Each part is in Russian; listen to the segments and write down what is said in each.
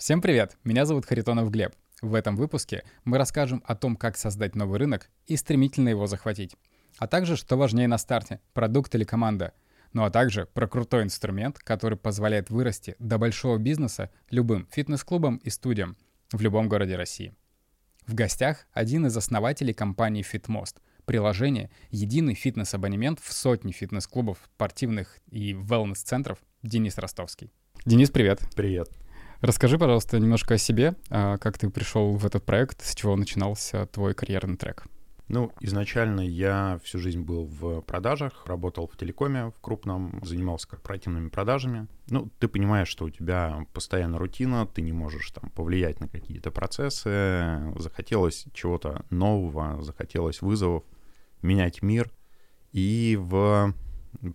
Всем привет! Меня зовут Харитонов Глеб. В этом выпуске мы расскажем о том, как создать новый рынок и стремительно его захватить. А также, что важнее на старте – продукт или команда. Ну а также про крутой инструмент, который позволяет вырасти до большого бизнеса любым фитнес-клубам и студиям в любом городе России. В гостях один из основателей компании FitMost. Приложение – единый фитнес-абонемент в сотни фитнес-клубов, спортивных и wellness-центров Денис Ростовский. Денис, привет! Привет! Расскажи, пожалуйста, немножко о себе, как ты пришел в этот проект, с чего начинался твой карьерный трек? Изначально я всю жизнь был в продажах, работал в телекоме, в крупном, занимался корпоративными продажами. Ты понимаешь, что у тебя постоянно рутина, ты не можешь повлиять на какие-то процессы, захотелось чего-то нового, захотелось вызовов, менять мир. И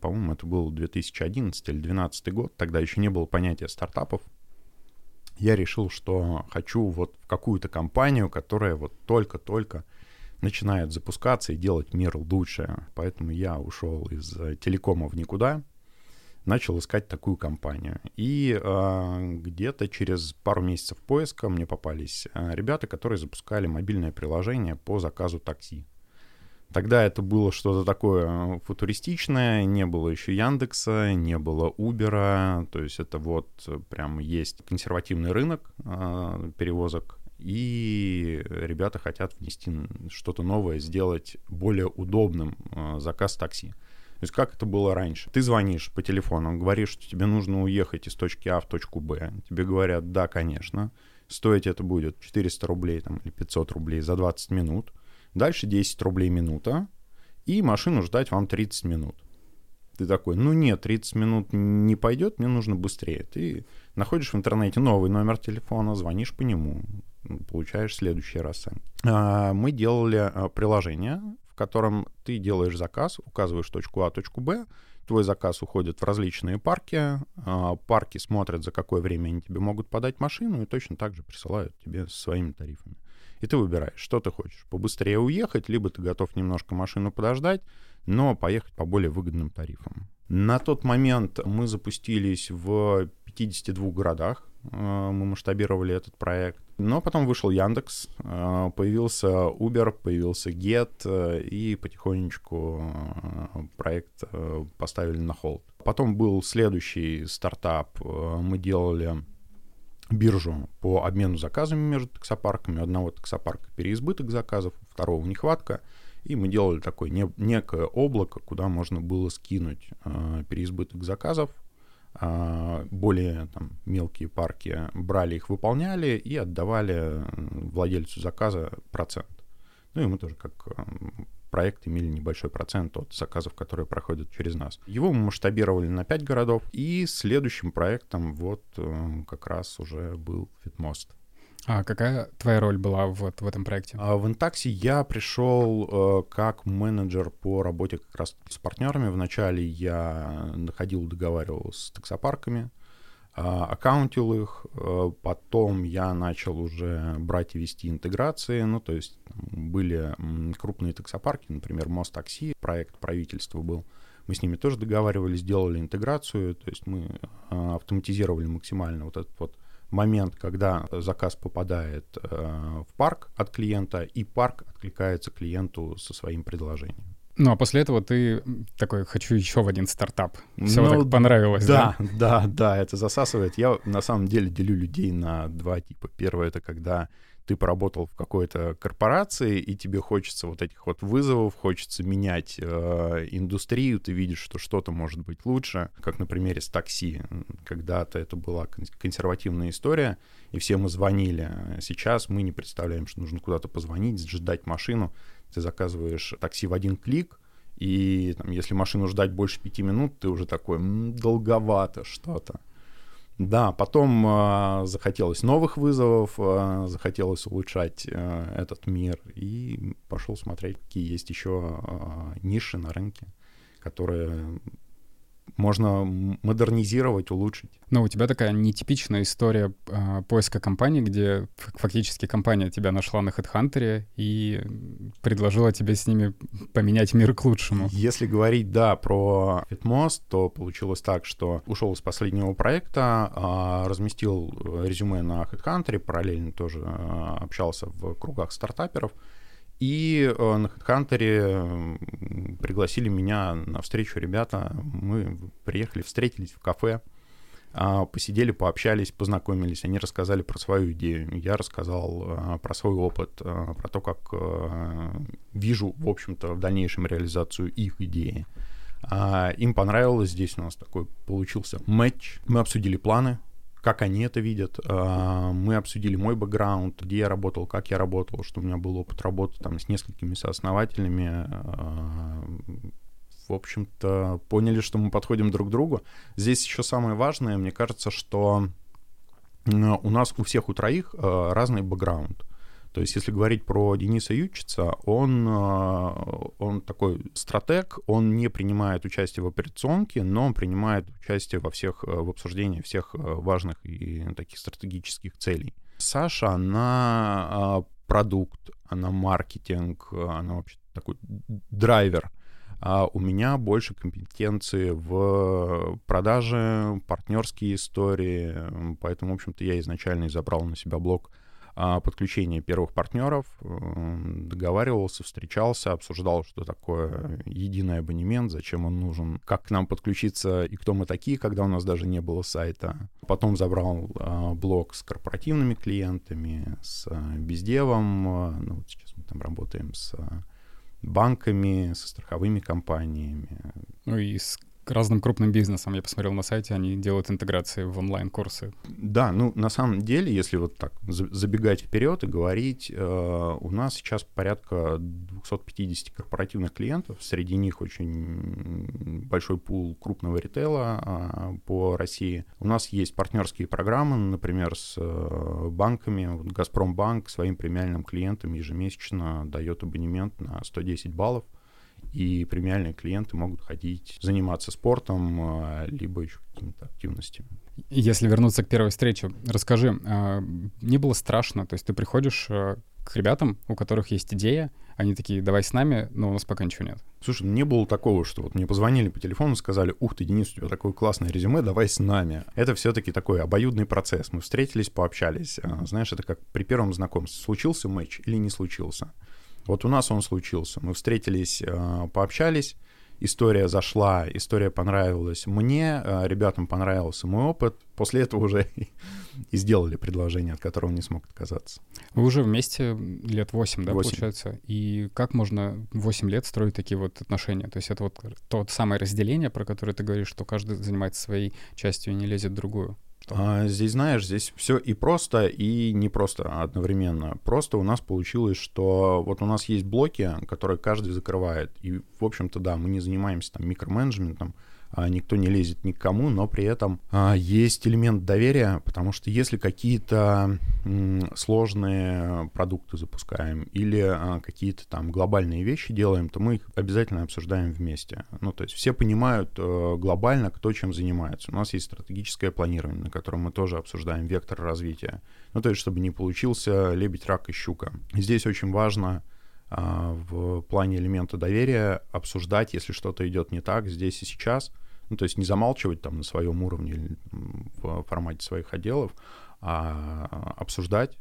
по-моему, это был 2011 или 2012 год, тогда еще не было понятия стартапов. Я решил, что хочу в какую-то компанию, которая только-только начинает запускаться и делать мир лучше. Поэтому я ушел из телекома в никуда, начал искать такую компанию. И где-то через пару месяцев поиска мне попались ребята, которые запускали мобильное приложение по заказу такси. Тогда это было что-то такое футуристичное, не было еще Яндекса, не было Uber, то есть это прям есть консервативный рынок перевозок, и ребята хотят внести что-то новое, сделать более удобным заказ такси. То есть как это было раньше? Ты звонишь по телефону, говоришь, что тебе нужно уехать из точки А в точку Б, тебе говорят, да, конечно, стоить это будет 400 рублей или 500 рублей за 20 минут, дальше 10 рублей минута, и машину ждать вам 30 минут. Ты такой, 30 минут не пойдет, мне нужно быстрее. Ты находишь в интернете новый номер телефона, звонишь по нему, получаешь следующие расценки. Мы делали приложение, в котором ты делаешь заказ, указываешь точку А, точку Б, твой заказ уходит в различные парки, парки смотрят, за какое время они тебе могут подать машину, и точно так же присылают тебе со своими тарифами. И ты выбираешь, что ты хочешь. Побыстрее уехать, либо ты готов немножко машину подождать, но поехать по более выгодным тарифам. На тот момент мы запустились в 52 городах. Мы масштабировали этот проект. Но потом вышел Яндекс, появился Uber, появился Get, и потихонечку проект поставили на холд. Потом был следующий стартап. Мы делали биржу по обмену заказами между таксопарками. У одного таксопарка переизбыток заказов, у второго нехватка. И мы делали такое некое облако, куда можно было скинуть переизбыток заказов. Более мелкие парки брали их, выполняли и отдавали владельцу заказа процент. И мы тоже как проект имели небольшой процент от заказов, которые проходят через нас. Его мы масштабировали на 5 городов, и следующим проектом как раз уже был FitMost. А какая твоя роль была в этом проекте? В InTaxi я пришел как менеджер по работе как раз с партнерами. Вначале я находил, договаривался с таксопарками, аккаунтил их, потом я начал уже брать и вести интеграции, то есть были крупные таксопарки, например, МосТакси, проект правительства был, мы с ними тоже договаривались, делали интеграцию, то есть мы автоматизировали максимально этот момент, когда заказ попадает в парк от клиента, и парк откликается клиенту со своим предложением. А после этого ты такой, хочу еще в один стартап. Все так понравилось, да? Да, это засасывает. Я на самом деле делю людей на два типа. Первое — это когда ты поработал в какой-то корпорации, и тебе хочется этих вызовов, хочется менять индустрию, ты видишь, что что-то может быть лучше, как на примере с такси. Когда-то это была консервативная история, и все мы звонили. Сейчас мы не представляем, что нужно куда-то позвонить, ждать машину. Ты заказываешь такси в один клик, и если машину ждать больше 5 минут, ты уже такой, долговато что-то. Да, потом захотелось новых вызовов, захотелось улучшать этот мир, и пошел смотреть, какие есть еще ниши на рынке, которые можно модернизировать, улучшить. Но у тебя такая нетипичная история поиска компании, где фактически компания тебя нашла на HeadHunter и предложила тебе с ними поменять мир к лучшему. Если говорить, да, про FitMost, то получилось так, что ушел из последнего проекта, разместил резюме на HeadHunter, параллельно тоже общался в кругах стартаперов, и на HeadHunter пригласили меня на встречу ребята. Мы приехали, встретились в кафе, посидели, пообщались, познакомились. Они рассказали про свою идею. Я рассказал про свой опыт, про то, как вижу, в общем-то, в дальнейшем реализацию их идеи. Им понравилось. Здесь у нас такой получился матч. Мы обсудили планы, как они это видят. Мы обсудили мой бэкграунд, где я работал, как я работал, что у меня был опыт работы там с несколькими сооснователями. В общем-то, поняли, что мы подходим друг к другу. Здесь еще самое важное, мне кажется, что у нас у всех, у троих разный бэкграунд. То есть, если говорить про Дениса Ючица, он такой стратег, он не принимает участие в операционке, но он принимает участие в обсуждении всех важных и таких стратегических целей. Саша, она продукт, она маркетинг, она вообще такой драйвер. А у меня больше компетенции в продаже, партнерские истории, поэтому, в общем-то, я изначально забрал на себя блок подключение первых партнеров, договаривался, встречался, обсуждал, что такое единый абонемент, зачем он нужен, как к нам подключиться и кто мы такие, когда у нас даже не было сайта. Потом забрал блок с корпоративными клиентами, с бездевом, ну, вот сейчас мы там работаем с банками, со страховыми компаниями. Ну и с разным крупным бизнесом. Я посмотрел на сайте, они делают интеграции в онлайн-курсы. Да, ну на самом деле, если вот так забегать вперед и говорить, у нас сейчас порядка 250 корпоративных клиентов, среди них очень большой пул крупного ритейла по России. У нас есть партнерские программы, например, с банками. Вот Газпромбанк своим премиальным клиентам ежемесячно дает абонемент на 110 баллов. И премиальные клиенты могут ходить, заниматься спортом, либо еще какими-то активностями. Если вернуться к первой встрече, расскажи, не было страшно? То есть ты приходишь к ребятам, у которых есть идея, они такие, давай с нами, но у нас пока ничего нет. Слушай, не было такого, что вот мне позвонили по телефону, сказали, ух ты, Денис, у тебя такое классное резюме, давай с нами. Это все-таки такой обоюдный процесс. Мы встретились, пообщались. Знаешь, это как при первом знакомстве. Случился матч или не случился? Вот у нас он случился. Мы встретились, пообщались, история зашла, история понравилась мне, ребятам понравился мой опыт. После этого уже и сделали предложение, от которого не смог отказаться. Вы уже вместе лет 8, да, 8. Получается? И как можно 8 лет строить такие вот отношения? То есть это вот то самое разделение, про которое ты говоришь, что каждый занимается своей частью и не лезет в другую. Здесь, знаешь, здесь все и просто, и непросто одновременно. Просто у нас получилось, что вот у нас есть блоки, которые каждый закрывает. И, в общем-то, да, мы не занимаемся там микроменеджментом, никто не лезет ни к кому, но при этом есть элемент доверия, потому что если какие-то сложные продукты запускаем или какие-то там глобальные вещи делаем, то мы их обязательно обсуждаем вместе. Ну, то есть все понимают глобально, кто чем занимается. У нас есть стратегическое планирование, на котором мы тоже обсуждаем вектор развития. Ну, то есть чтобы не получился лебедь, рак и щука. Здесь очень важно в плане элемента доверия обсуждать, если что-то идет не так здесь и сейчас, ну, то есть не замалчивать там на своем уровне или в формате своих отделов, а обсуждать.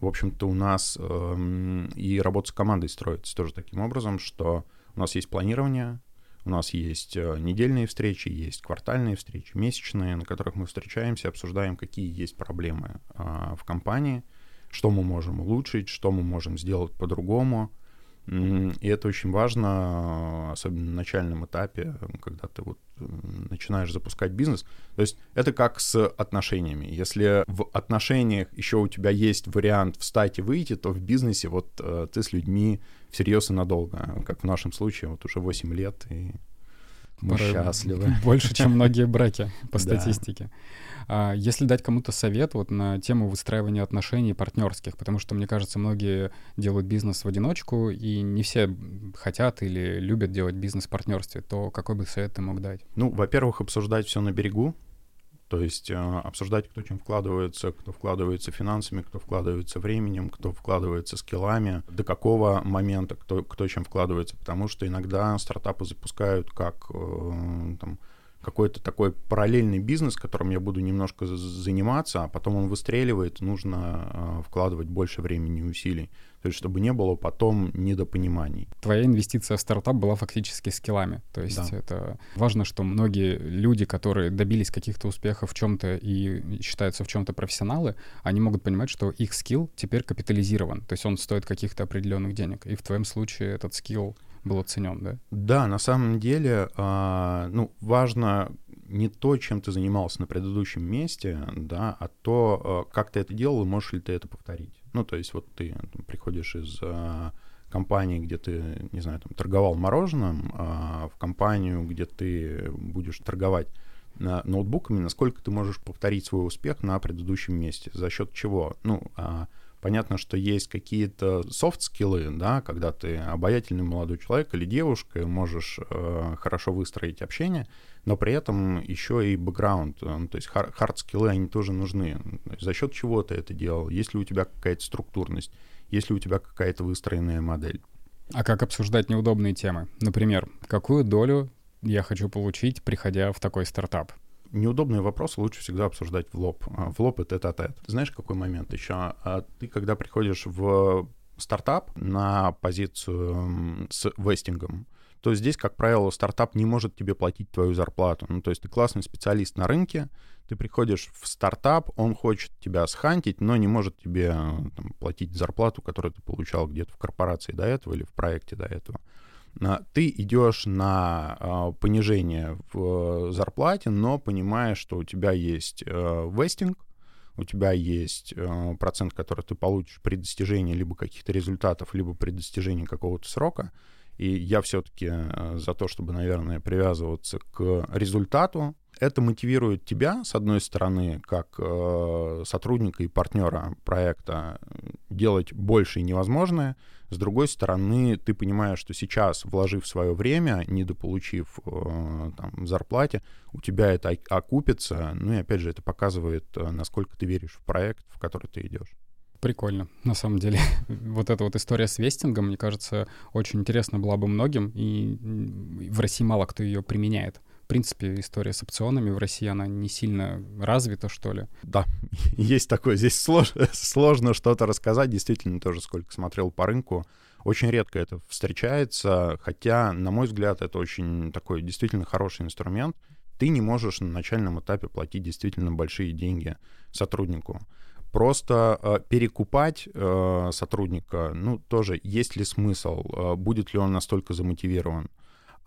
В общем-то, у нас и работа с командой строится тоже таким образом, что у нас есть планирование, у нас есть недельные встречи, есть квартальные встречи, месячные, на которых мы встречаемся, обсуждаем, какие есть проблемы в компании, что мы можем улучшить, что мы можем сделать по-другому. И это очень важно, особенно на начальном этапе, когда ты вот начинаешь запускать бизнес. То есть это как с отношениями. Если в отношениях еще у тебя есть вариант встать и выйти, то в бизнесе вот ты с людьми всерьез и надолго, как в нашем случае, вот уже 8 лет. И Мы счастливы. Больше, чем многие браки по статистике. Если дать кому-то совет вот на тему выстраивания отношений партнерских, потому что, мне кажется, многие делают бизнес в одиночку, и не все хотят или любят делать бизнес в партнерстве, то какой бы совет ты мог дать? Ну, во-первых, обсуждать все на берегу, то есть обсуждать, кто чем вкладывается, кто вкладывается финансами, кто вкладывается временем, кто вкладывается скиллами, до какого момента кто чем вкладывается, потому что иногда стартапы запускают как там, какой-то такой параллельный бизнес, которым я буду немножко заниматься, а потом он выстреливает, нужно вкладывать больше времени и усилий, то есть чтобы не было потом недопониманий. Твоя инвестиция в стартап была фактически скиллами, то есть это важно, что многие люди, которые добились каких-то успехов в чем-то и считаются в чем-то профессионалы, они могут понимать, что их скилл теперь капитализирован, то есть он стоит каких-то определенных денег, и в твоем случае этот скилл был оценен, да? Да, на самом деле, ну, важно не то, чем ты занимался на предыдущем месте, да, а то, как ты это делал и можешь ли ты это повторить. Ну, то есть вот ты приходишь из компании, где ты, не знаю, там, торговал мороженым, в компанию, где ты будешь торговать ноутбуками, насколько ты можешь повторить свой успех на предыдущем месте, за счет чего? Ну, понятно, что есть какие-то софт-скиллы, да, когда ты обаятельный молодой человек или девушка, можешь хорошо выстроить общение, но при этом еще и бэкграунд, то есть хард-скиллы, они тоже нужны. За счет чего ты это делал? Есть ли у тебя какая-то структурность? Есть ли у тебя какая-то выстроенная модель? А как обсуждать неудобные темы? Например, какую долю я хочу получить, приходя в такой стартап? Неудобные вопросы лучше всегда обсуждать в лоб. В лоб и тет-а-тет. Знаешь, какой момент еще? Ты, когда приходишь в стартап на позицию с вестингом, то здесь, как правило, стартап не может тебе платить твою зарплату. Ну, то есть ты классный специалист на рынке, ты приходишь в стартап, он хочет тебя схантить, но не может тебе там платить зарплату, которую ты получал где-то в корпорации до этого или в проекте до этого. Ты идешь на понижение в зарплате, но понимаешь, что у тебя есть вестинг, у тебя есть процент, который ты получишь при достижении либо каких-то результатов, либо при достижении какого-то срока. И я все-таки за то, чтобы, наверное, привязываться к результату. Это мотивирует тебя, с одной стороны, как сотрудника и партнера проекта, делать больше и невозможное. С другой стороны, ты понимаешь, что сейчас, вложив свое время, недополучив там, зарплате, у тебя это окупится. Ну и опять же, это показывает, насколько ты веришь в проект, в который ты идешь. Прикольно, на самом деле. Вот эта вот история с вестингом, мне кажется, очень интересна была бы многим, и в России мало кто ее применяет. В принципе, история с опционами в России, она не сильно развита, что ли? Да, есть такое. Здесь сложно что-то рассказать. Действительно, тоже сколько смотрел по рынку. Очень редко это встречается, хотя, на мой взгляд, это очень такой действительно хороший инструмент. Ты не можешь на начальном этапе платить действительно большие деньги сотруднику. Просто перекупать сотрудника, ну, тоже есть ли смысл, будет ли он настолько замотивирован.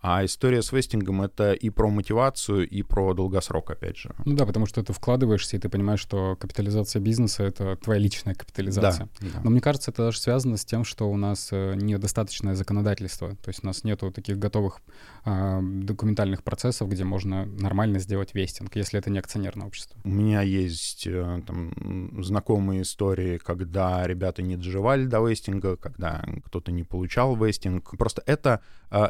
А история с вестингом — это и про мотивацию, и про долгосрок, опять же. Ну да, потому что ты вкладываешься, и ты понимаешь, что капитализация бизнеса — это твоя личная капитализация. Да. Но мне кажется, это даже связано с тем, что у нас недостаточное законодательство. То есть у нас нету таких готовых документальных процессов, где можно нормально сделать вестинг, если это не акционерное общество. У меня есть там, знакомые истории, когда ребята не доживали до вестинга, когда кто-то не получал вестинг. Просто это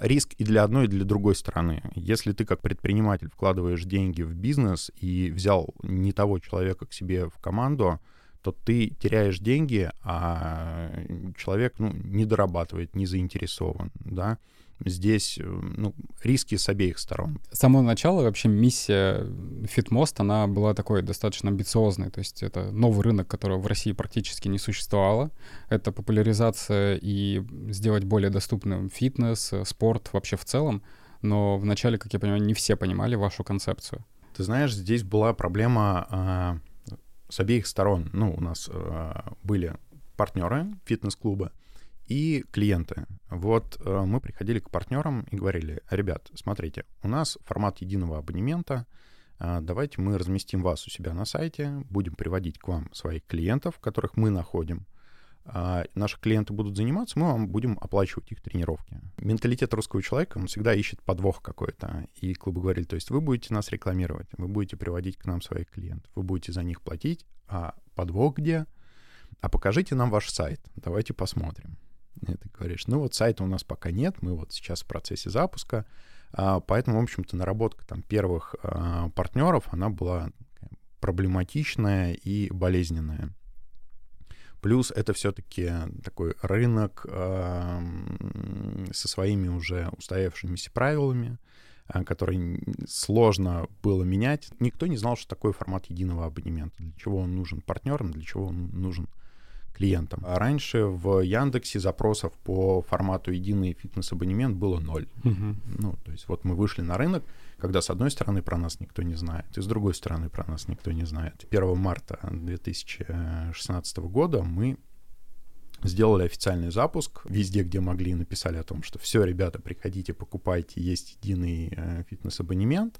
риск и для одной, и для другой стороны. Если ты как предприниматель вкладываешь деньги в бизнес и взял не того человека к себе в команду, то ты теряешь деньги, а человек не дорабатывает, не заинтересован, да. Здесь риски с обеих сторон. С самого начала вообще миссия FitMost, она была такой достаточно амбициозной. То есть это новый рынок, которого в России практически не существовало. Это популяризация и сделать более доступным фитнес, спорт вообще в целом. Но вначале, как я понимаю, не все понимали вашу концепцию. Ты знаешь, здесь была проблема с обеих сторон. У нас были партнеры фитнес-клуба и клиенты. Вот мы приходили к партнерам и говорили: ребят, смотрите, у нас формат единого абонемента, давайте мы разместим вас у себя на сайте, будем приводить к вам своих клиентов, которых мы находим, наши клиенты будут заниматься, мы вам будем оплачивать их тренировки. Менталитет русского человека, он всегда ищет подвох какой-то. И клубы говорили, то есть вы будете нас рекламировать, вы будете приводить к нам своих клиентов, вы будете за них платить, а подвох где? А покажите нам ваш сайт, давайте посмотрим. И ты говоришь, ну вот сайта у нас пока нет, мы вот сейчас в процессе запуска, поэтому, в общем-то, наработка там первых партнеров, она была проблематичная и болезненная. Плюс это все-таки такой рынок со своими уже устоявшимися правилами, которые сложно было менять. Никто не знал, что такое формат единого абонемента, для чего он нужен партнерам, для чего он нужен клиентам. А раньше в Яндексе запросов по формату единый фитнес-абонемент было 0. Угу. Ну, то есть вот мы вышли на рынок, когда с одной стороны про нас никто не знает, и с другой стороны про нас никто не знает. 1 марта 2016 года мы сделали официальный запуск. Везде, где могли, написали о том, что все, ребята, приходите, покупайте, есть единый фитнес-абонемент.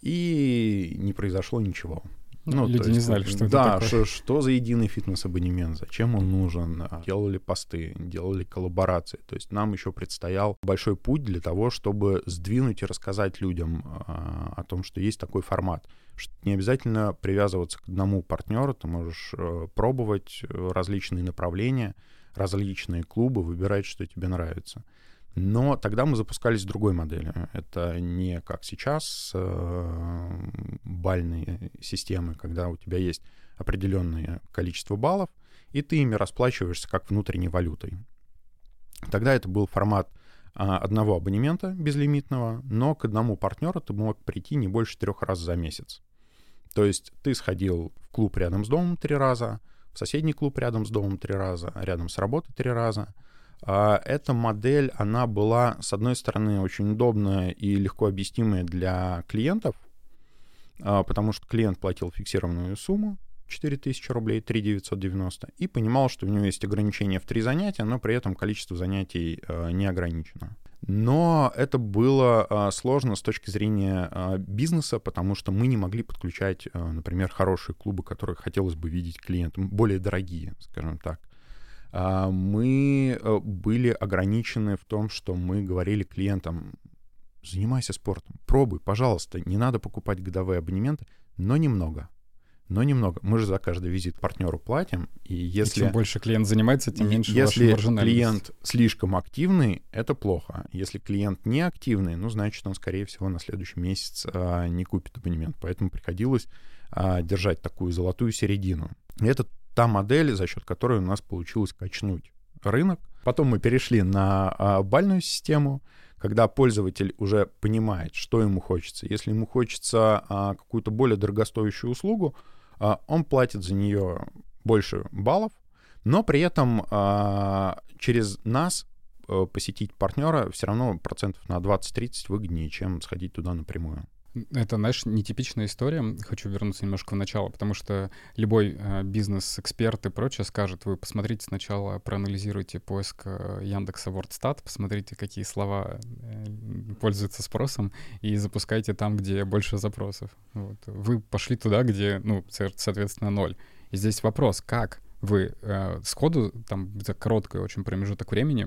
И не произошло ничего. Ну, люди не знали, что это такое. Что за единый фитнес-абонемент, зачем он нужен. Делали посты, делали коллаборации. То есть нам еще предстоял большой путь для того, чтобы сдвинуть и рассказать людям о том, что есть такой формат. Что не обязательно привязываться к одному партнеру, ты можешь пробовать различные направления, различные клубы, выбирать, что тебе нравится. Но тогда мы запускались с другой моделью. Это не как сейчас бальные системы, когда у тебя есть определенное количество баллов, и ты ими расплачиваешься как внутренней валютой. Тогда это был формат одного абонемента безлимитного, но к одному партнеру ты мог прийти не больше 3 раз за месяц. То есть ты сходил в клуб рядом с домом 3 раза, в соседний клуб рядом с домом 3 раза, рядом с работой 3 раза. Эта модель, она была, с одной стороны, очень удобная и легко объяснимая для клиентов, потому что клиент платил фиксированную сумму 4000 рублей, 3990, и понимал, что у него есть ограничение в 3 занятия, но при этом количество занятий не ограничено. Но это было сложно с точки зрения бизнеса, потому что мы не могли подключать, например, хорошие клубы, которые хотелось бы видеть клиентам, более дорогие, скажем так. Мы были ограничены в том, что мы говорили клиентам, занимайся спортом, пробуй, пожалуйста, не надо покупать годовые абонементы, но немного. Мы же за каждый визит партнеру платим. И чем больше клиент занимается, тем меньше ваша маржинальность. Если клиент слишком активный, это плохо. Если клиент не активный, ну, значит, он, скорее всего, на следующий месяц не купит абонемент. Поэтому приходилось держать такую золотую середину. И это та модель, за счет которой у нас получилось качнуть рынок. Потом мы перешли на бальную систему, когда пользователь уже понимает, что ему хочется. Если ему хочется какую-то более дорогостоящую услугу, он платит за нее больше баллов, но при этом через нас посетить партнера все равно процентов на 20-30 выгоднее, чем сходить туда напрямую. Это, знаешь, нетипичная история. Хочу вернуться немножко в начало, потому что любой бизнес-эксперт и прочее скажет, вы посмотрите сначала, проанализируйте поиск Яндекса WordStat, посмотрите, какие слова пользуются спросом, и запускайте там, где больше запросов. Вот. Вы пошли туда, где, ну, соответственно, 0. И здесь вопрос, как вы сходу, там, за короткий очень промежуток времени,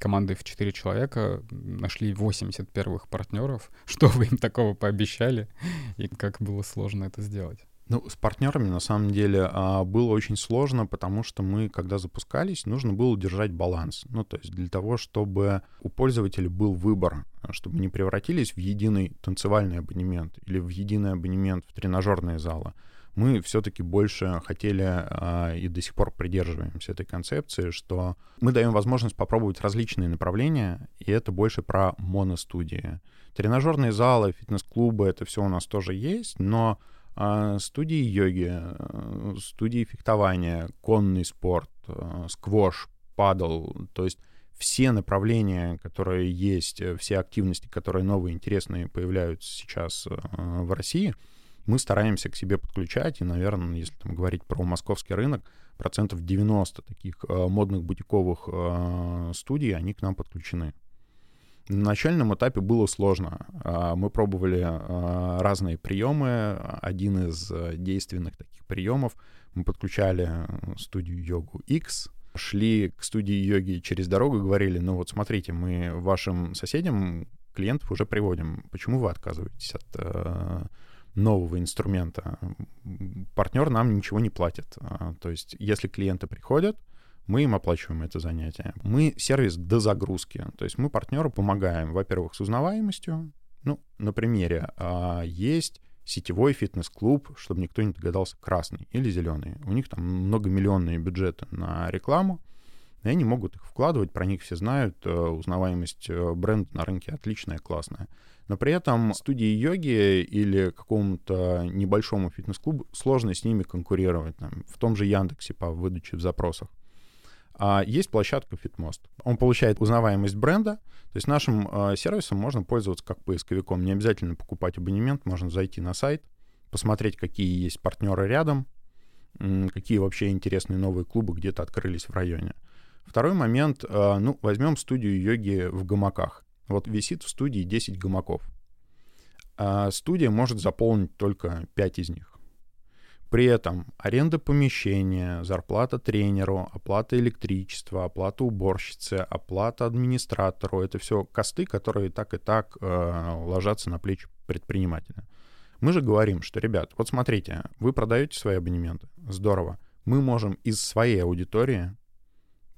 командой в 4 человека нашли 80 первых партнеров. Что вы им такого пообещали? И как было сложно это сделать? Ну, с партнерами, на самом деле, было очень сложно, потому что мы, когда запускались, нужно было держать баланс. Ну, то есть для того, чтобы у пользователя был выбор, чтобы не превратились в единый танцевальный абонемент или в единый абонемент в тренажерные залы. Мы все-таки больше хотели и до сих пор придерживаемся этой концепции, что мы даем возможность попробовать различные направления, и это больше про моностудии. Тренажерные залы, фитнес-клубы, это все у нас тоже есть, но студии йоги, студии фехтования, конный спорт, сквош, падл, то есть все направления, которые есть, все активности, которые новые, интересные, появляются сейчас в России, мы стараемся к себе подключать, и, наверное, если там говорить про московский рынок, процентов 90 таких модных бутиковых студий, они к нам подключены. На начальном этапе было сложно. Мы пробовали разные приемы. Один из действенных таких приемов — мы подключали студию Yogi X, шли к студии йоги через дорогу и говорили: ну вот смотрите, мы вашим соседям клиентов уже приводим. Почему вы отказываетесь от нового инструмента? Партнер нам ничего не платит. То есть если клиенты приходят, мы им оплачиваем это занятие. Мы сервис до загрузки. То есть мы партнеру помогаем, во-первых, с узнаваемостью. Ну, на примере, есть сетевой фитнес-клуб, чтобы никто не догадался, красный или зеленый. У них там многомиллионные бюджеты на рекламу, и они могут их вкладывать, про них все знают, узнаваемость бренда на рынке отличная, классная. Но при этом студии йоги или какому-то небольшому фитнес-клубу сложно с ними конкурировать, там, в том же Яндексе по выдаче в запросах. А есть площадка FitMost. Он получает узнаваемость бренда. То есть нашим сервисом можно пользоваться как поисковиком. Не обязательно покупать абонемент. Можно зайти на сайт, посмотреть, какие есть партнеры рядом, какие вообще интересные новые клубы где-то открылись в районе. Второй момент. Ну, возьмем студию йоги в гамаках. Вот висит в студии 10 гамаков. Студия может заполнить только 5 из них. При этом аренда помещения, зарплата тренеру, оплата электричества, оплата уборщицы, оплата администратору — это все косты, которые так и так ложатся на плечи предпринимателя. Мы же говорим, что, ребят, вот смотрите, вы продаете свои абонементы, здорово. Мы можем из своей аудитории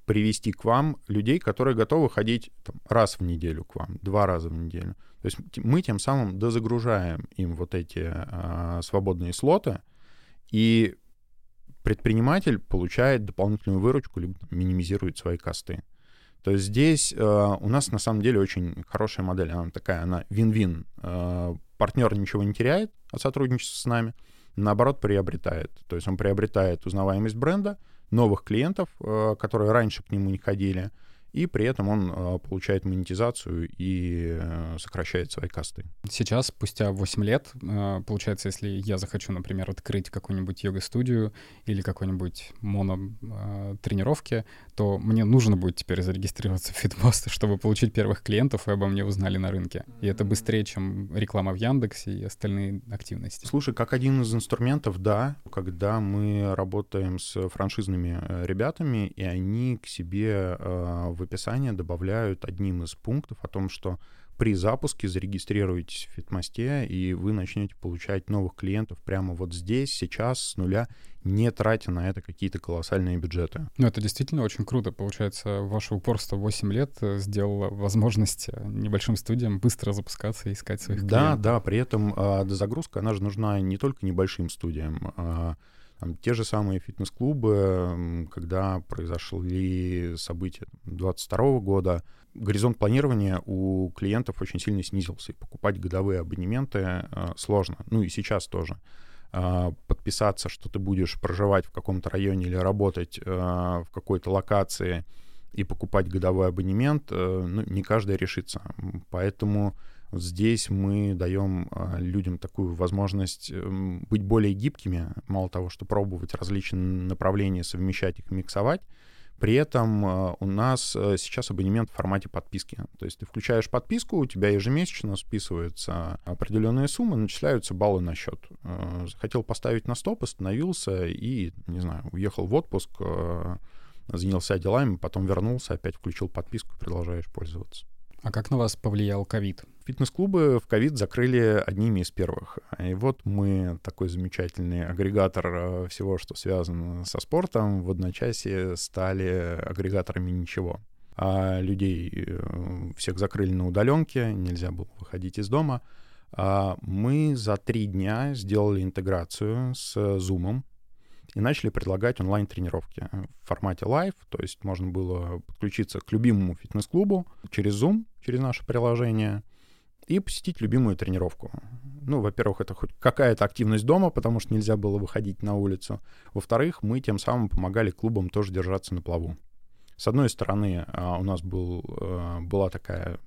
привести к вам людей, которые готовы ходить там, раз в неделю к вам, два раза в неделю. То есть мы тем самым дозагружаем им вот эти свободные слоты, и предприниматель получает дополнительную выручку, либо минимизирует свои косты. То есть здесь у нас на самом деле очень хорошая модель. Она такая, она вин-вин. Партнер ничего не теряет от сотрудничества с нами, наоборот, приобретает. То есть он приобретает узнаваемость бренда, новых клиентов, которые раньше к нему не ходили, и при этом он получает монетизацию и сокращает свои косты. Сейчас, спустя 8 лет, получается, если я захочу, например, открыть какую-нибудь йога-студию или какой-нибудь монотренировки, то мне нужно будет теперь зарегистрироваться в FitMost, чтобы получить первых клиентов, и обо мне узнали на рынке. И это быстрее, чем реклама в Яндексе и остальные активности. Слушай, как один из инструментов, да, когда мы работаем с франшизными ребятами, и они к себе в описании добавляют одним из пунктов о том, что при запуске зарегистрируйтесь в Фитмосте, и вы начнете получать новых клиентов прямо вот здесь, сейчас, с нуля, не тратя на это какие-то колоссальные бюджеты. Ну, это действительно очень круто. Получается, ваше упорство 8 лет сделало возможность небольшим студиям быстро запускаться и искать своих клиентов. Да, при этом дозагрузка, она же нужна не только небольшим студиям, там, те же самые фитнес-клубы, когда произошли события 2022 года, горизонт планирования у клиентов очень сильно снизился, и покупать годовые абонементы сложно. Ну и сейчас тоже. Подписаться, что ты будешь проживать в каком-то районе или работать в какой-то локации и покупать годовой абонемент, ну, не каждый решится. Поэтому здесь мы даем людям такую возможность быть более гибкими, мало того, что пробовать различные направления, совмещать их, миксовать. При этом у нас сейчас абонемент в формате подписки. То есть ты включаешь подписку, у тебя ежемесячно списываются определенные суммы, начисляются баллы на счет. Захотел поставить на стоп, остановился и, не знаю, уехал в отпуск, занялся делами, потом вернулся, опять включил подписку, продолжаешь пользоваться. А как на вас повлиял ковид? Фитнес-клубы в ковид закрыли одними из первых. И вот мы, такой замечательный агрегатор всего, что связано со спортом, в одночасье стали агрегаторами ничего. А людей всех закрыли на удаленке, нельзя было выходить из дома. А мы за 3 дня сделали интеграцию с Zoom и начали предлагать онлайн-тренировки в формате лайв, то есть можно было подключиться к любимому фитнес-клубу через Zoom, через наше приложение, и посетить любимую тренировку. Ну, во-первых, это хоть какая-то активность дома, потому что нельзя было выходить на улицу. Во-вторых, мы тем самым помогали клубам тоже держаться на плаву. С одной стороны, у нас была такая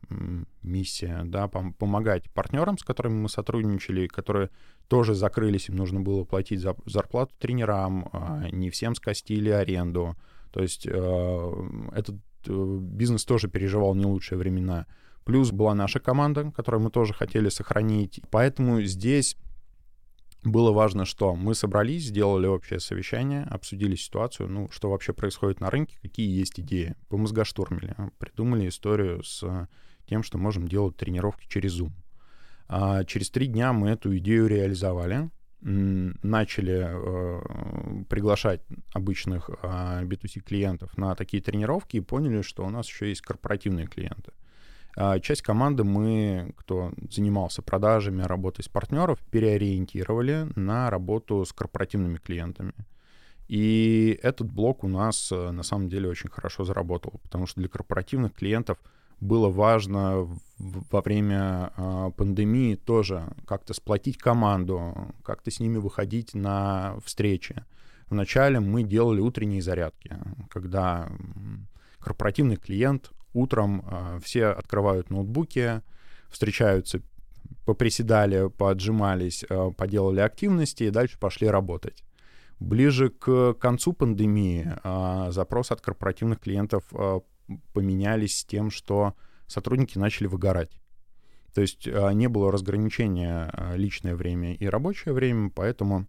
миссия, да, помогать партнерам, с которыми мы сотрудничали, которые тоже закрылись, им нужно было платить за зарплату тренерам, не всем скостили аренду. То есть этот бизнес тоже переживал не лучшие времена. Плюс была наша команда, которую мы тоже хотели сохранить. Поэтому здесь было важно, что мы собрались, сделали общее совещание, обсудили ситуацию, ну, что вообще происходит на рынке, какие есть идеи. Помозгоштурмили, придумали историю с тем, что можем делать тренировки через Zoom. Через 3 дня мы эту идею реализовали, начали приглашать обычных B2C клиентов на такие тренировки и поняли, что у нас еще есть корпоративные клиенты. Часть команды мы, кто занимался продажами, работой с партнеров, переориентировали на работу с корпоративными клиентами. И этот блок у нас на самом деле очень хорошо заработал, потому что для корпоративных клиентов было важно во время пандемии тоже как-то сплотить команду, как-то с ними выходить на встречи. Вначале мы делали утренние зарядки, когда корпоративный клиент утром все открывают ноутбуки, встречаются, поприседали, поотжимались, поделали активности и дальше пошли работать. Ближе к концу пандемии запрос от корпоративных клиентов поменялись с тем, что сотрудники начали выгорать. То есть не было разграничения личное время и рабочее время, поэтому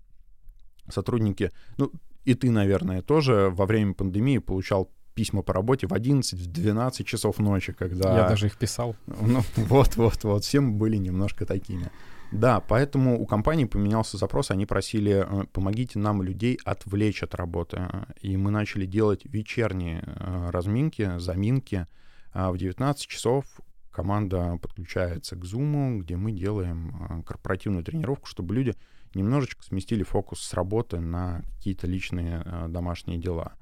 сотрудники... Ну, и ты, наверное, тоже во время пандемии получал письма по работе в 11, в 12 часов ночи, когда... Я даже их писал. Ну, вот. Все мы были немножко такими. Да, поэтому у компании поменялся запрос. Они просили, помогите нам людей отвлечь от работы. И мы начали делать вечерние разминки, заминки. В 19 часов команда подключается к Zoom, где мы делаем корпоративную тренировку, чтобы люди немножечко сместили фокус с работы на какие-то личные домашние дела.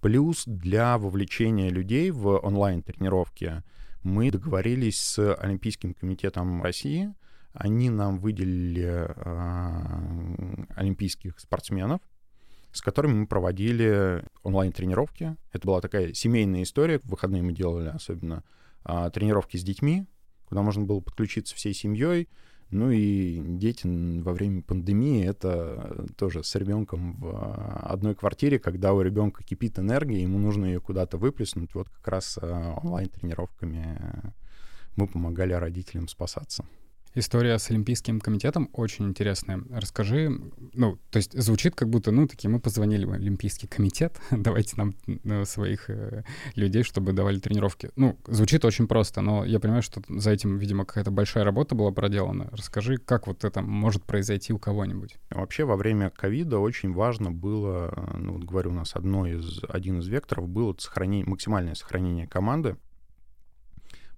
Плюс для вовлечения людей в онлайн-тренировки мы договорились с Олимпийским комитетом России. Они нам выделили олимпийских спортсменов, с которыми мы проводили онлайн-тренировки. Это была такая семейная история. В выходные мы делали особенно тренировки с детьми, куда можно было подключиться всей семьей. Ну и дети во время пандемии, это тоже с ребенком в одной квартире, когда у ребенка кипит энергия, ему нужно ее куда-то выплеснуть. Вот как раз онлайн-тренировками мы помогали родителям спасаться. История с Олимпийским комитетом очень интересная. Расскажи, ну, то есть звучит как будто, ну, такие, мы позвонили в Олимпийский комитет, давайте нам своих людей, чтобы давали тренировки. Ну, звучит очень просто, но я понимаю, что за этим, видимо, какая-то большая работа была проделана. Расскажи, как вот это может произойти у кого-нибудь? Вообще во время ковида очень важно было, ну, вот говорю, у нас один из векторов было максимальное сохранение команды.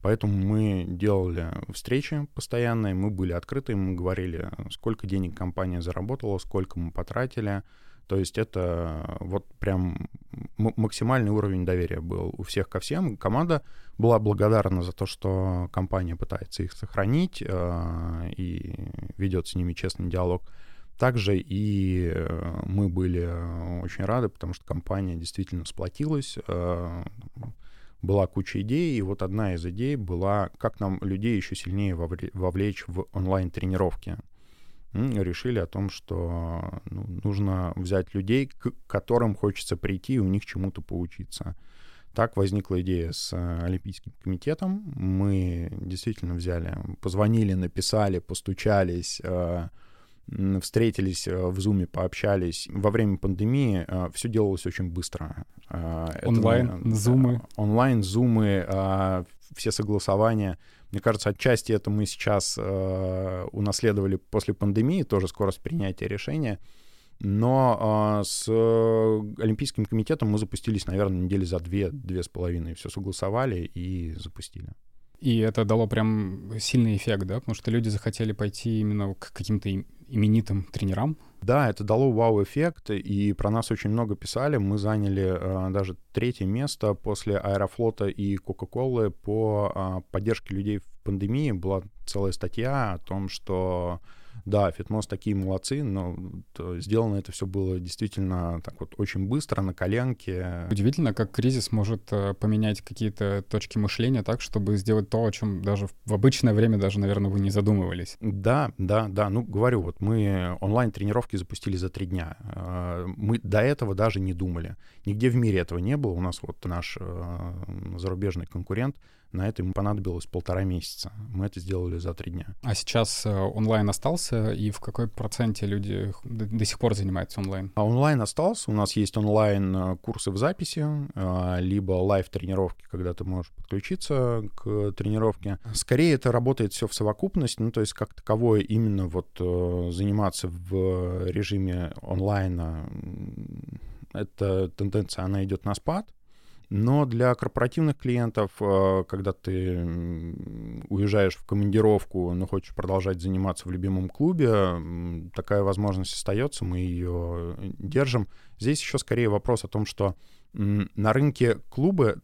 Поэтому мы делали встречи постоянные, мы были открыты, мы говорили, сколько денег компания заработала, сколько мы потратили. То есть это вот прям максимальный уровень доверия был у всех ко всем. Команда была благодарна за то, что компания пытается их сохранить и ведет с ними честный диалог. Также и мы были очень рады, потому что компания действительно сплотилась, была куча идей, и вот одна из идей была, как нам людей еще сильнее вовлечь в онлайн-тренировки. Решили о том, что нужно взять людей, к которым хочется прийти и у них чему-то поучиться. Так возникла идея с Олимпийским комитетом. Мы действительно взяли, позвонили, написали, постучались, встретились в Zoom, пообщались. Во время пандемии все делалось очень быстро. Онлайн, зумы, все согласования. Мне кажется, отчасти это мы сейчас унаследовали после пандемии, тоже скорость принятия решения. Но с Олимпийским комитетом мы запустились, наверное, недели за 2-2.5. Все согласовали и запустили. И это дало прям сильный эффект, да? Потому что люди захотели пойти именно к каким-то именитым тренерам. Да, это дало вау-эффект, и про нас очень много писали. Мы заняли даже 3-е место после Аэрофлота и Coca-Cola по поддержке людей в пандемии. Была целая статья о том, что, да, FitMost такие молодцы, но сделано это все было действительно так вот очень быстро, на коленке. Удивительно, как кризис может поменять какие-то точки мышления так, чтобы сделать то, о чем даже в обычное время даже, наверное, вы не задумывались. Да. Ну, говорю, вот мы онлайн-тренировки запустили за 3 дня. Мы до этого даже не думали. Нигде в мире этого не было. У нас вот наш зарубежный конкурент На это ему понадобилось 1,5 месяца. Мы это сделали за 3 дня. А сейчас онлайн остался, и в какой проценте люди до сих пор занимаются онлайн? А онлайн остался. У нас есть онлайн-курсы в записи, либо лайв-тренировки, когда ты можешь подключиться к тренировке. Скорее это работает все в совокупности, ну, то есть как таковое именно вот заниматься в режиме онлайна, эта тенденция, она идет на спад. Но для корпоративных клиентов, когда ты уезжаешь в командировку, но хочешь продолжать заниматься в любимом клубе, такая возможность остается, мы ее держим. Здесь еще скорее вопрос о том, что на рынке клубы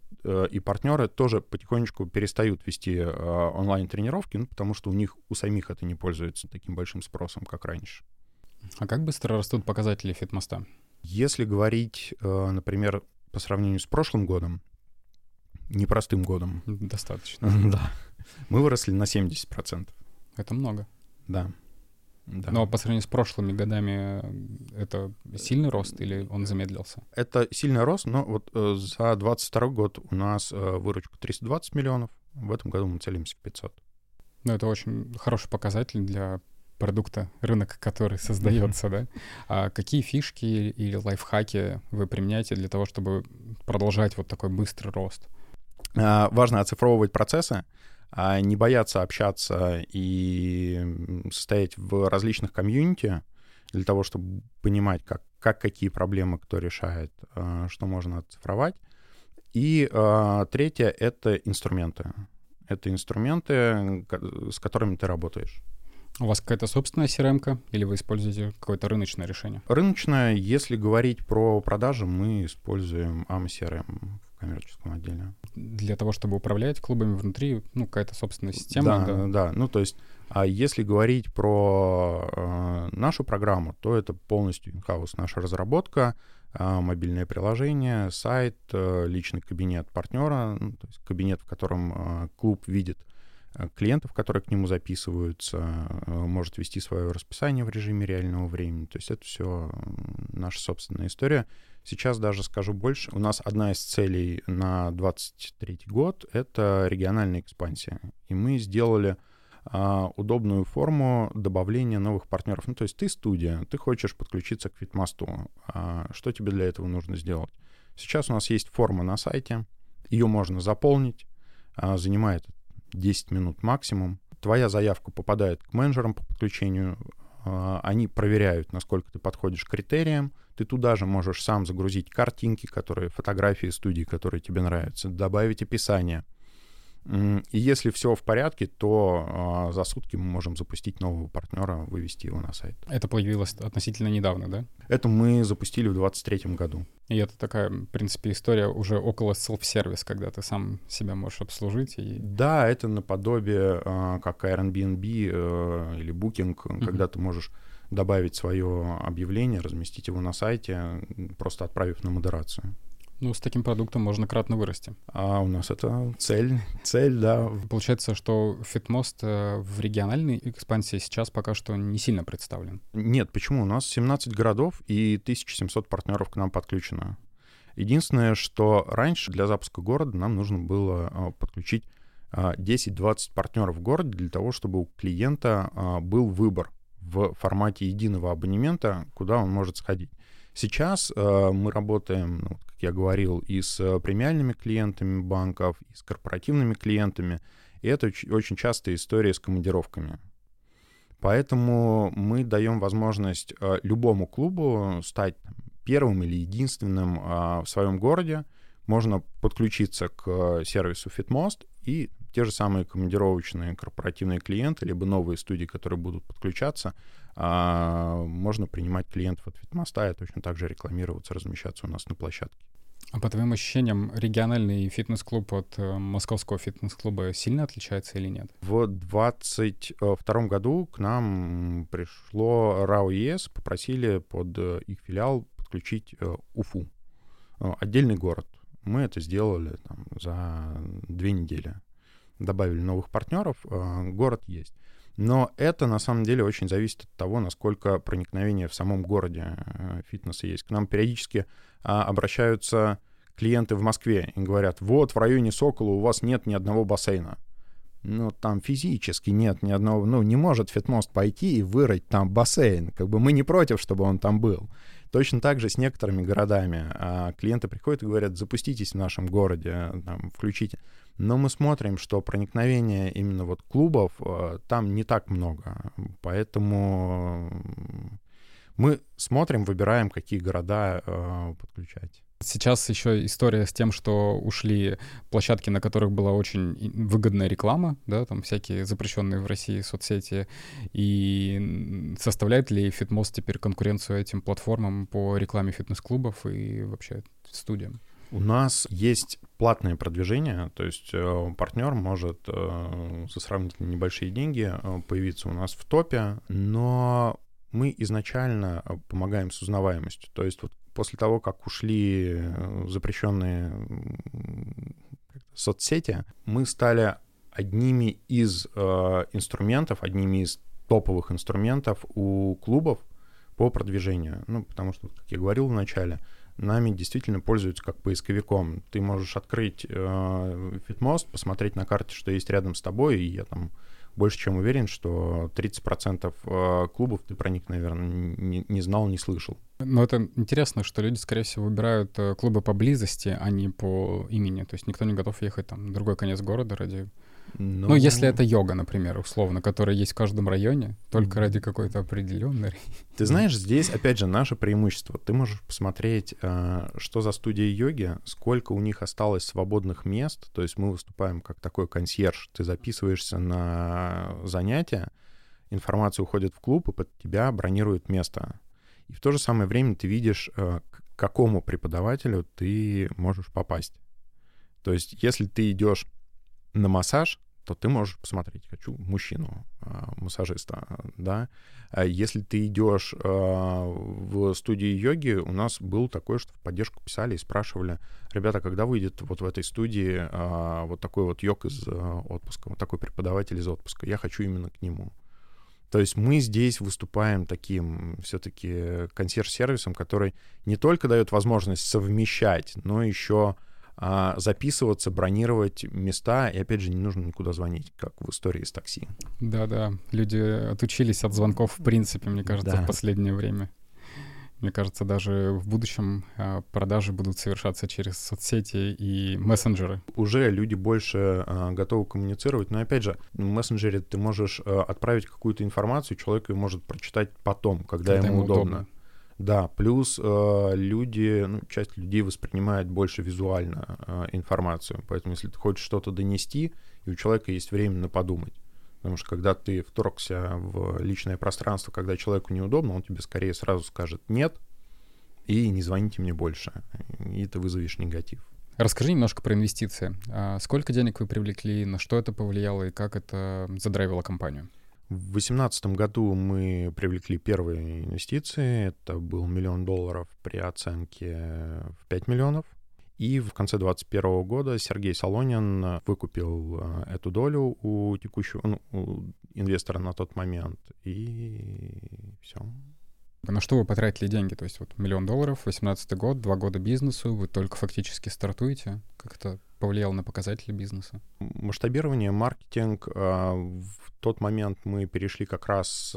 и партнеры тоже потихонечку перестают вести онлайн-тренировки, ну, потому что у них у самих это не пользуется таким большим спросом, как раньше. А как быстро растут показатели FitMost? Если говорить, например, по сравнению с прошлым годом, непростым годом. Достаточно. Да. Мы выросли на 70%. Это много. Да. Да. Но по сравнению с прошлыми годами это сильный рост или он замедлился? Это сильный рост, но вот за 2022 год у нас выручка 320 миллионов, в этом году мы целимся в 500. Ну, это очень хороший показатель для продукта, рынок, который создается, да? А какие фишки или лайфхаки вы применяете для того, чтобы продолжать вот такой быстрый рост? Важно оцифровывать процессы, не бояться общаться и состоять в различных комьюнити для того, чтобы понимать, как какие проблемы кто решает, что можно оцифровать. И третье — это инструменты. Это инструменты, с которыми ты работаешь. У вас какая-то собственная CRM-ка или вы используете какое-то рыночное решение? Рыночное. Если говорить про продажи, мы используем AmoCRM в коммерческом отделе. Для того, чтобы управлять клубами внутри, ну, какая-то собственная система? Да, да, да. Ну, то есть, а если говорить про нашу программу, то это полностью in-house наша разработка, мобильное приложение, сайт, личный кабинет партнера, ну, то есть кабинет, в котором клуб видит клиентов, которые к нему записываются, может вести свое расписание в режиме реального времени. То есть это все наша собственная история. Сейчас даже скажу больше. У нас одна из целей на 2023 год — это региональная экспансия. И мы сделали удобную форму добавления новых партнеров. Ну, то есть ты студия, ты хочешь подключиться к FitMost. Что тебе для этого нужно сделать? Сейчас у нас есть форма на сайте, ее можно заполнить, занимает 10 минут максимум. Твоя заявка попадает к менеджерам по подключению. Они проверяют, насколько ты подходишь к критериям. Ты туда же можешь сам загрузить картинки, которые, фотографии студии, которые тебе нравятся, добавить описание. И если все в порядке, то за сутки мы можем запустить нового партнера, вывести его на сайт. Это появилось относительно недавно, да? Это мы запустили в 2023 году. И это такая, в принципе, история уже около self-сервис, когда ты сам себя можешь обслужить. И... Да, это наподобие как Airbnb или Booking, когда ты можешь добавить свое объявление, разместить его на сайте, просто отправив на модерацию. Ну, с таким продуктом можно кратно вырасти. А у нас это цель, да. Получается, что FitMost в региональной экспансии сейчас пока что не сильно представлен. Нет, почему? У нас 17 городов и 1700 партнеров к нам подключено. Единственное, что раньше для запуска города нам нужно было подключить 10-20 партнеров в городе для того, чтобы у клиента был выбор в формате единого абонемента, куда он может сходить. Сейчас мы работаем, ну, как я говорил, и с премиальными клиентами банков, и с корпоративными клиентами. И это очень частая история с командировками. Поэтому мы даем возможность любому клубу стать первым или единственным в своем городе. Можно подключиться к сервису FitMost, и те же самые командировочные корпоративные клиенты, либо новые студии, которые будут подключаться, можно принимать клиентов от FitMost и точно так же рекламироваться, размещаться у нас на площадке. А по твоим ощущениям, региональный фитнес-клуб от московского фитнес-клуба сильно отличается или нет? В 2022 году к нам пришло Рауес, попросили под их филиал подключить Уфу, отдельный город. Мы это сделали там за 2 недели. Добавили новых партнеров, город есть. Но это, на самом деле, очень зависит от того, насколько проникновение в самом городе фитнеса есть. К нам периодически обращаются клиенты в Москве и говорят, вот в районе Сокола у вас нет ни одного бассейна. Ну, там физически нет ни одного... Ну, не может FitMost пойти и вырыть там бассейн. Как бы мы не против, чтобы он там был. Точно так же с некоторыми городами. Клиенты приходят и говорят, запуститесь в нашем городе, там, включите. Но мы смотрим, что проникновение именно вот клубов там не так много. Поэтому мы смотрим, выбираем, какие города подключать. Сейчас еще история с тем, что ушли площадки, на которых была очень выгодная реклама, да, там всякие запрещенные в России соцсети. И составляет ли FitMost теперь конкуренцию этим платформам по рекламе фитнес-клубов и вообще студиям? У нас есть платное продвижение, то есть партнер может за сравнительно небольшие деньги появиться у нас в топе, но мы изначально помогаем с узнаваемостью, то есть вот после того, как ушли запрещенные соцсети, мы стали одними из инструментов, одними из топовых инструментов у клубов по продвижению. Ну, потому что, как я говорил в начале, нами действительно пользуются как поисковиком. Ты можешь открыть FitMost, посмотреть на карте, что есть рядом с тобой, и я там больше чем уверен, что 30% клубов ты про них, наверное, не знал, не слышал. Но это интересно, что люди, скорее всего, выбирают клубы по близости, а не по имени. То есть никто не готов ехать там на другой конец города ради... Ну, если это йога, например, условно, которая есть в каждом районе, только ради какой-то определенной... Ты знаешь, здесь, опять же, наше преимущество. Ты можешь посмотреть, что за студия йоги, сколько у них осталось свободных мест. То есть мы выступаем как такой консьерж. Ты записываешься на занятия, информация уходит в клуб, и под тебя бронируют место. И в то же самое время ты видишь, к какому преподавателю ты можешь попасть. То есть если ты идешь на массаж, то ты можешь посмотреть, хочу мужчину, массажиста, да. Если ты идешь в студии йоги, у нас был такой, что в поддержку писали и спрашивали, ребята, когда выйдет вот в этой студии вот такой вот йог из отпуска, вот такой преподаватель из отпуска, я хочу именно к нему. То есть мы здесь выступаем таким все-таки консьерж-сервисом, который не только дает возможность совмещать, но еще записываться, бронировать места, и, опять же, не нужно никуда звонить, как в истории с такси. Да-да, люди отучились от звонков в принципе, мне кажется, да, в последнее время. Мне кажется, даже в будущем продажи будут совершаться через соцсети и мессенджеры. Уже люди больше готовы коммуницировать, но, опять же, в мессенджере ты можешь отправить какую-то информацию, человек ее может прочитать потом, когда ему удобно. Да, плюс люди, часть людей воспринимает больше визуально информацию, поэтому если ты хочешь что-то донести, и у человека есть время на подумать, потому что когда ты вторгся в личное пространство, когда человеку неудобно, он тебе скорее сразу скажет «нет» и «не звоните мне больше», и ты вызовешь негатив. Расскажи немножко про инвестиции. Сколько денег вы привлекли, на что это повлияло и как это задрайвило компанию? В 2018 году мы привлекли первые инвестиции. Это был $1 миллион при оценке в 5 миллионов. И в конце 2021 года Сергей Солонин выкупил эту долю у текущего, у инвестора на тот момент. И все. На что вы потратили деньги? То есть вот $1 миллион, 2018 год, 2 года бизнесу, вы только фактически стартуете. Как это повлияло на показатели бизнеса? Масштабирование, маркетинг. В тот момент мы перешли как раз с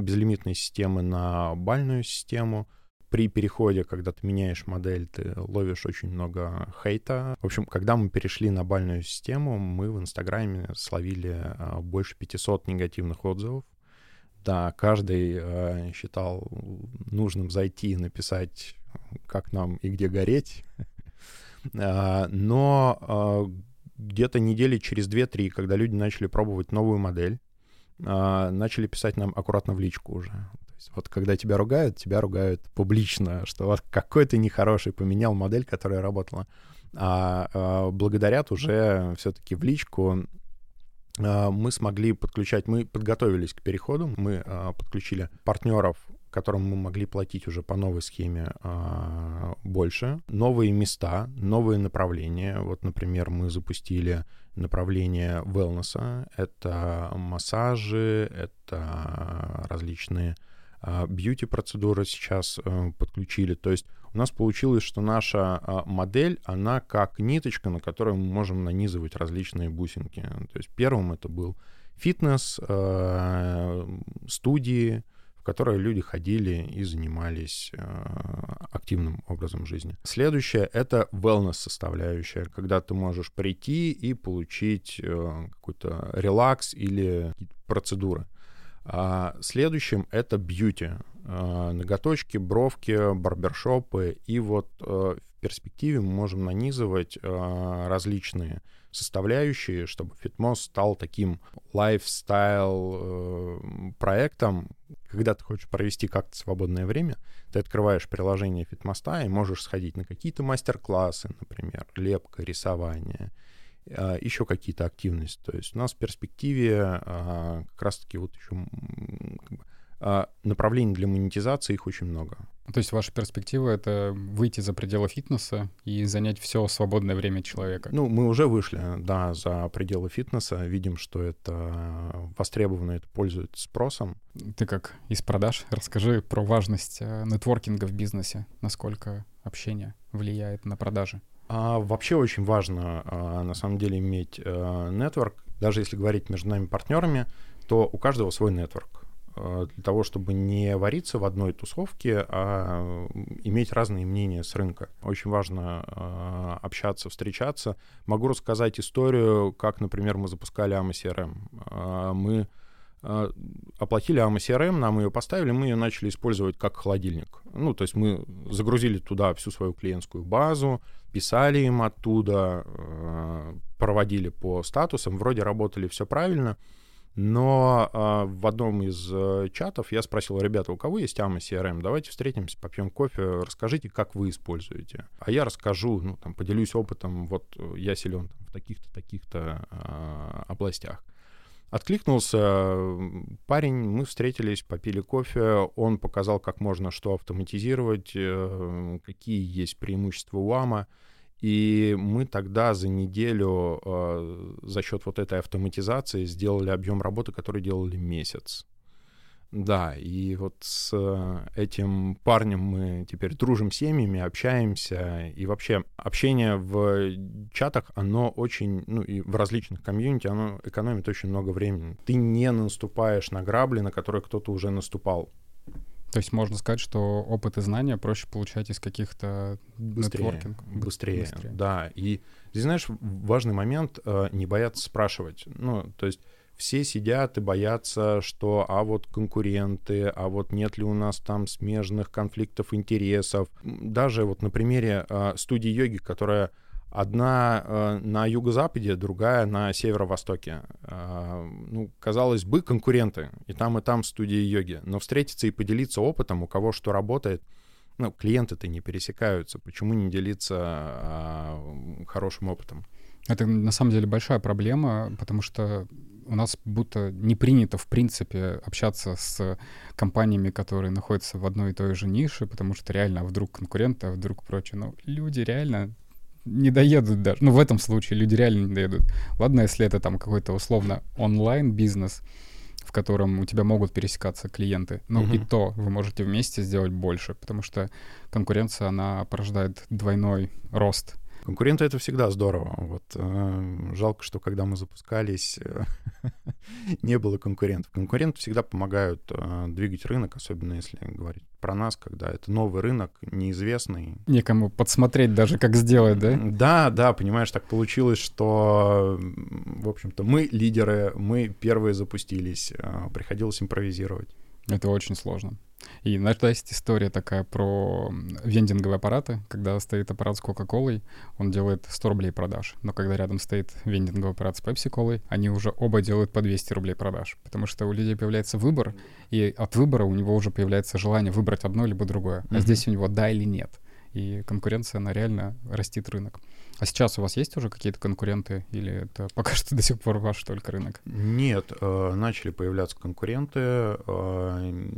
безлимитной системы на бальную систему. При переходе, когда ты меняешь модель, ты ловишь очень много хейта. В общем, когда мы перешли на бальную систему, мы в Инстаграме словили больше 500 негативных отзывов. Да, каждый считал нужным зайти и написать, как нам и где гореть. Но где-то недели через 2-3, когда люди начали пробовать новую модель, начали писать нам аккуратно в личку уже. То есть вот когда тебя ругают публично, что вот какой ты нехороший, поменял модель, которая работала. А благодарят уже все-таки в личку. Мы смогли подключать, мы подготовились к переходу, мы подключили партнеров, которым мы могли платить уже по новой схеме больше, новые места, новые направления. Вот, например, мы запустили направление wellness, это массажи, это различные бьюти-процедуры сейчас подключили. То есть у нас получилось, что наша модель, она как ниточка, на которую мы можем нанизывать различные бусинки. То есть первым это был фитнес, студии, в которые люди ходили и занимались активным образом жизни. Следующее — это wellness-составляющая, когда ты можешь прийти и получить какой-то релакс или процедуры. Следующим — это бьюти. Ноготочки, бровки, барбершопы. И вот в перспективе мы можем нанизывать различные составляющие, чтобы FitMost стал таким лайфстайл-проектом. Когда ты хочешь провести как-то свободное время, ты открываешь приложение FitMost и можешь сходить на какие-то мастер-классы, например, лепка, рисование, еще какие-то активности. То есть у нас в перспективе как раз-таки вот еще направлений для монетизации, их очень много. То есть ваша перспектива — это выйти за пределы фитнеса и занять все свободное время человека? Ну, мы уже вышли, да, за пределы фитнеса. Видим, что это востребовано, это пользуется спросом. Ты как из продаж? Расскажи про важность нетворкинга в бизнесе. Насколько общение влияет на продажи? Вообще очень важно, на самом деле, иметь нетворк. Даже если говорить между нами партнерами, то у каждого свой нетворк. Для того, чтобы не вариться в одной тусовке, а иметь разные мнения с рынка. Очень важно общаться, встречаться. Могу рассказать историю, как, например, мы запускали AmoCRM. Мы оплатили AmoCRM, нам ее поставили, мы ее начали использовать как холодильник. Ну, то есть мы загрузили туда всю свою клиентскую базу, писали им оттуда, проводили по статусам, вроде работали все правильно, но в одном из чатов я спросил: ребята, у кого есть AmoCRM? Давайте встретимся, попьем кофе, расскажите, как вы используете. А я расскажу, ну, там, поделюсь опытом, вот я силен в таких-то, таких-то областях. Откликнулся парень, мы встретились, попили кофе, он показал, как можно что автоматизировать, какие есть преимущества у Ама, и мы тогда за неделю за счет вот этой автоматизации сделали объем работы, который делали месяц. Да, и вот с этим парнем мы теперь дружим семьями, общаемся, и вообще общение в чатах, оно очень, ну и в различных комьюнити, оно экономит очень много времени. Ты не наступаешь на грабли, на которые кто-то уже наступал. То есть можно сказать, что опыт и знания проще получать из каких-то нетворкингов. Быстрее, да. И здесь, знаешь, важный момент — не бояться спрашивать. Ну, то есть все сидят и боятся, что а вот конкуренты, а вот нет ли у нас там смежных конфликтов интересов. Даже вот на примере студии йоги, которая одна на юго-западе, другая на северо-востоке. Ну, казалось бы, конкуренты, и там студии йоги. Но встретиться и поделиться опытом, у кого что работает, ну, клиенты-то не пересекаются, почему не делиться хорошим опытом? Это на самом деле большая проблема, потому что у нас будто не принято, в принципе, общаться с компаниями, которые находятся в одной и той же нише, потому что реально, а вдруг конкуренты, а вдруг прочее. Ну, люди реально не доедут даже. Ну, в этом случае люди реально не доедут. Ладно, если это там какой-то условно онлайн-бизнес, в котором у тебя могут пересекаться клиенты, но и то вы можете вместе сделать больше, потому что конкуренция, она порождает двойной рост. Конкуренты — это всегда здорово. Вот, жалко, что когда мы запускались, не было конкурентов. Конкуренты всегда помогают двигать рынок, особенно если говорить про нас, когда это новый рынок, неизвестный. Некому подсмотреть даже, как сделать, да? Да, понимаешь, так получилось, что, в общем-то, мы лидеры, мы первые запустились, приходилось импровизировать. Это очень сложно. И иногда есть история такая про вендинговые аппараты, когда стоит аппарат с Coca-Cola, он делает 100 рублей продаж, но когда рядом стоит вендинговый аппарат с Pepsi-Cola, они уже оба делают по 200 рублей продаж, потому что у людей появляется выбор, и от выбора у него уже появляется желание выбрать одно либо другое, а здесь у него да или нет, и конкуренция, она реально растит рынок. А сейчас у вас есть уже какие-то конкуренты, или это пока что до сих пор ваш только рынок? Нет, начали появляться конкуренты.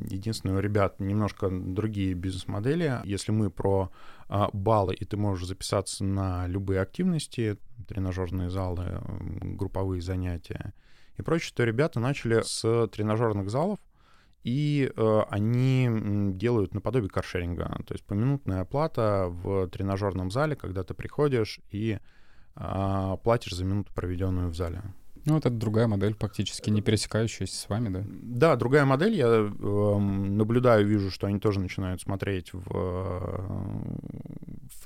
Единственное, у ребят немножко другие бизнес-модели. Если мы про баллы, и ты можешь записаться на любые активности, тренажерные залы, групповые занятия и прочее, то ребята начали с тренажерных залов и они делают наподобие каршеринга, то есть поминутная оплата в тренажерном зале, когда ты приходишь и платишь за минуту, проведенную в зале. Ну, вот это другая модель, практически не пересекающаяся с вами, да? Да, другая модель. Я наблюдаю, вижу, что они тоже начинают смотреть в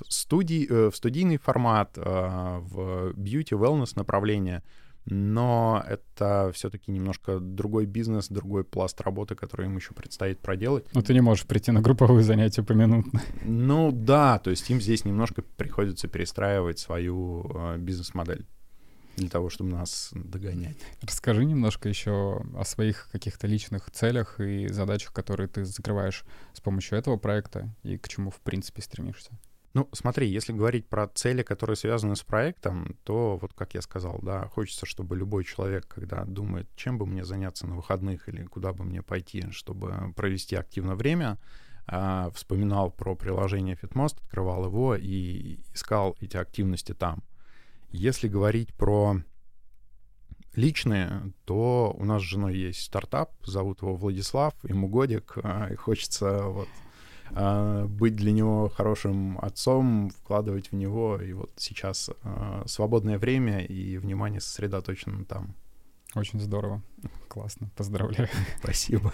студийный формат, в beauty, wellness направление. Но это все-таки немножко другой бизнес, другой пласт работы, который им еще предстоит проделать. Но ты не можешь прийти на групповые занятия поминутно. Ну да, то есть им здесь немножко приходится перестраивать свою бизнес-модель для того, чтобы нас догонять. Расскажи немножко еще о своих каких-то личных целях и задачах, которые ты закрываешь с помощью этого проекта и к чему, в принципе, стремишься. Ну, смотри, если говорить про цели, которые связаны с проектом, то вот как я сказал, да, хочется, чтобы любой человек, когда думает, чем бы мне заняться на выходных или куда бы мне пойти, чтобы провести активно время, вспоминал про приложение FitMost, открывал его и искал эти активности там. Если говорить про личные, то у нас с женой есть стартап, зовут его Владислав, ему годик, и хочется вот быть для него хорошим отцом, вкладывать в него, и вот сейчас свободное время и внимание сосредоточено там. Очень здорово, классно, поздравляю. Спасибо.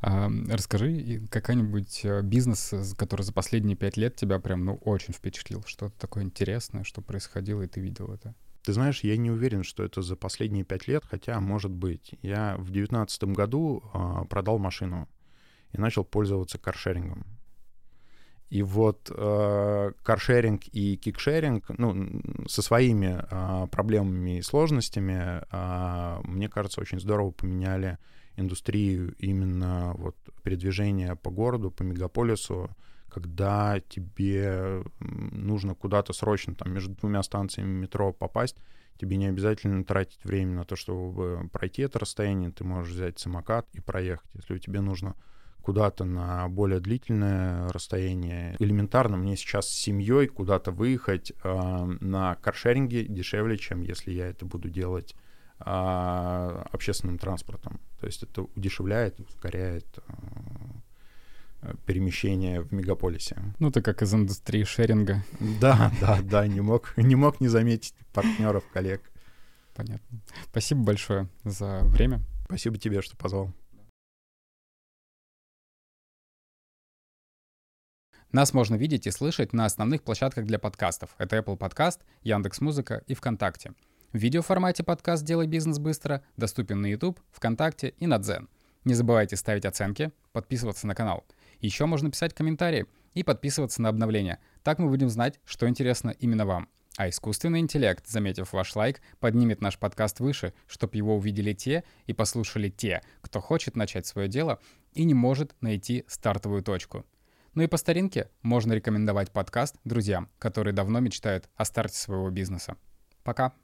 Расскажи какой-нибудь бизнес, который за последние 5 лет тебя прям, ну, очень впечатлил, что-то такое интересное, что происходило, и ты видел это. Ты знаешь, я не уверен, что это за последние 5 лет, хотя, может быть. Я в 2019 году продал машину и начал пользоваться каршерингом. И вот каршеринг и кикшеринг, ну, со своими проблемами и сложностями, мне кажется, очень здорово поменяли индустрию именно вот передвижения по городу, по мегаполису, когда тебе нужно куда-то срочно, там, между 2 станциями метро попасть, тебе не обязательно тратить время на то, чтобы пройти это расстояние, ты можешь взять самокат и проехать. Если тебе нужно куда-то на более длительное расстояние, элементарно мне сейчас с семьей куда-то выехать на каршеринге дешевле, чем если я это буду делать общественным транспортом. То есть это удешевляет, ускоряет перемещение в мегаполисе. Ну, ты как из индустрии шеринга. Да, не мог не заметить партнеров, коллег. Понятно. Спасибо большое за время. Спасибо тебе, что позвал. Нас можно видеть и слышать на основных площадках для подкастов. Это Apple Podcast, Яндекс.Музыка и ВКонтакте. В видеоформате подкаст «Делай бизнес быстро» доступен на YouTube, ВКонтакте и на Дзен. Не забывайте ставить оценки, подписываться на канал. Еще можно писать комментарии и подписываться на обновления. Так мы будем знать, что интересно именно вам. А искусственный интеллект, заметив ваш лайк, поднимет наш подкаст выше, чтобы его увидели те и послушали те, кто хочет начать свое дело и не может найти стартовую точку. Ну и по старинке можно рекомендовать подкаст друзьям, которые давно мечтают о старте своего бизнеса. Пока!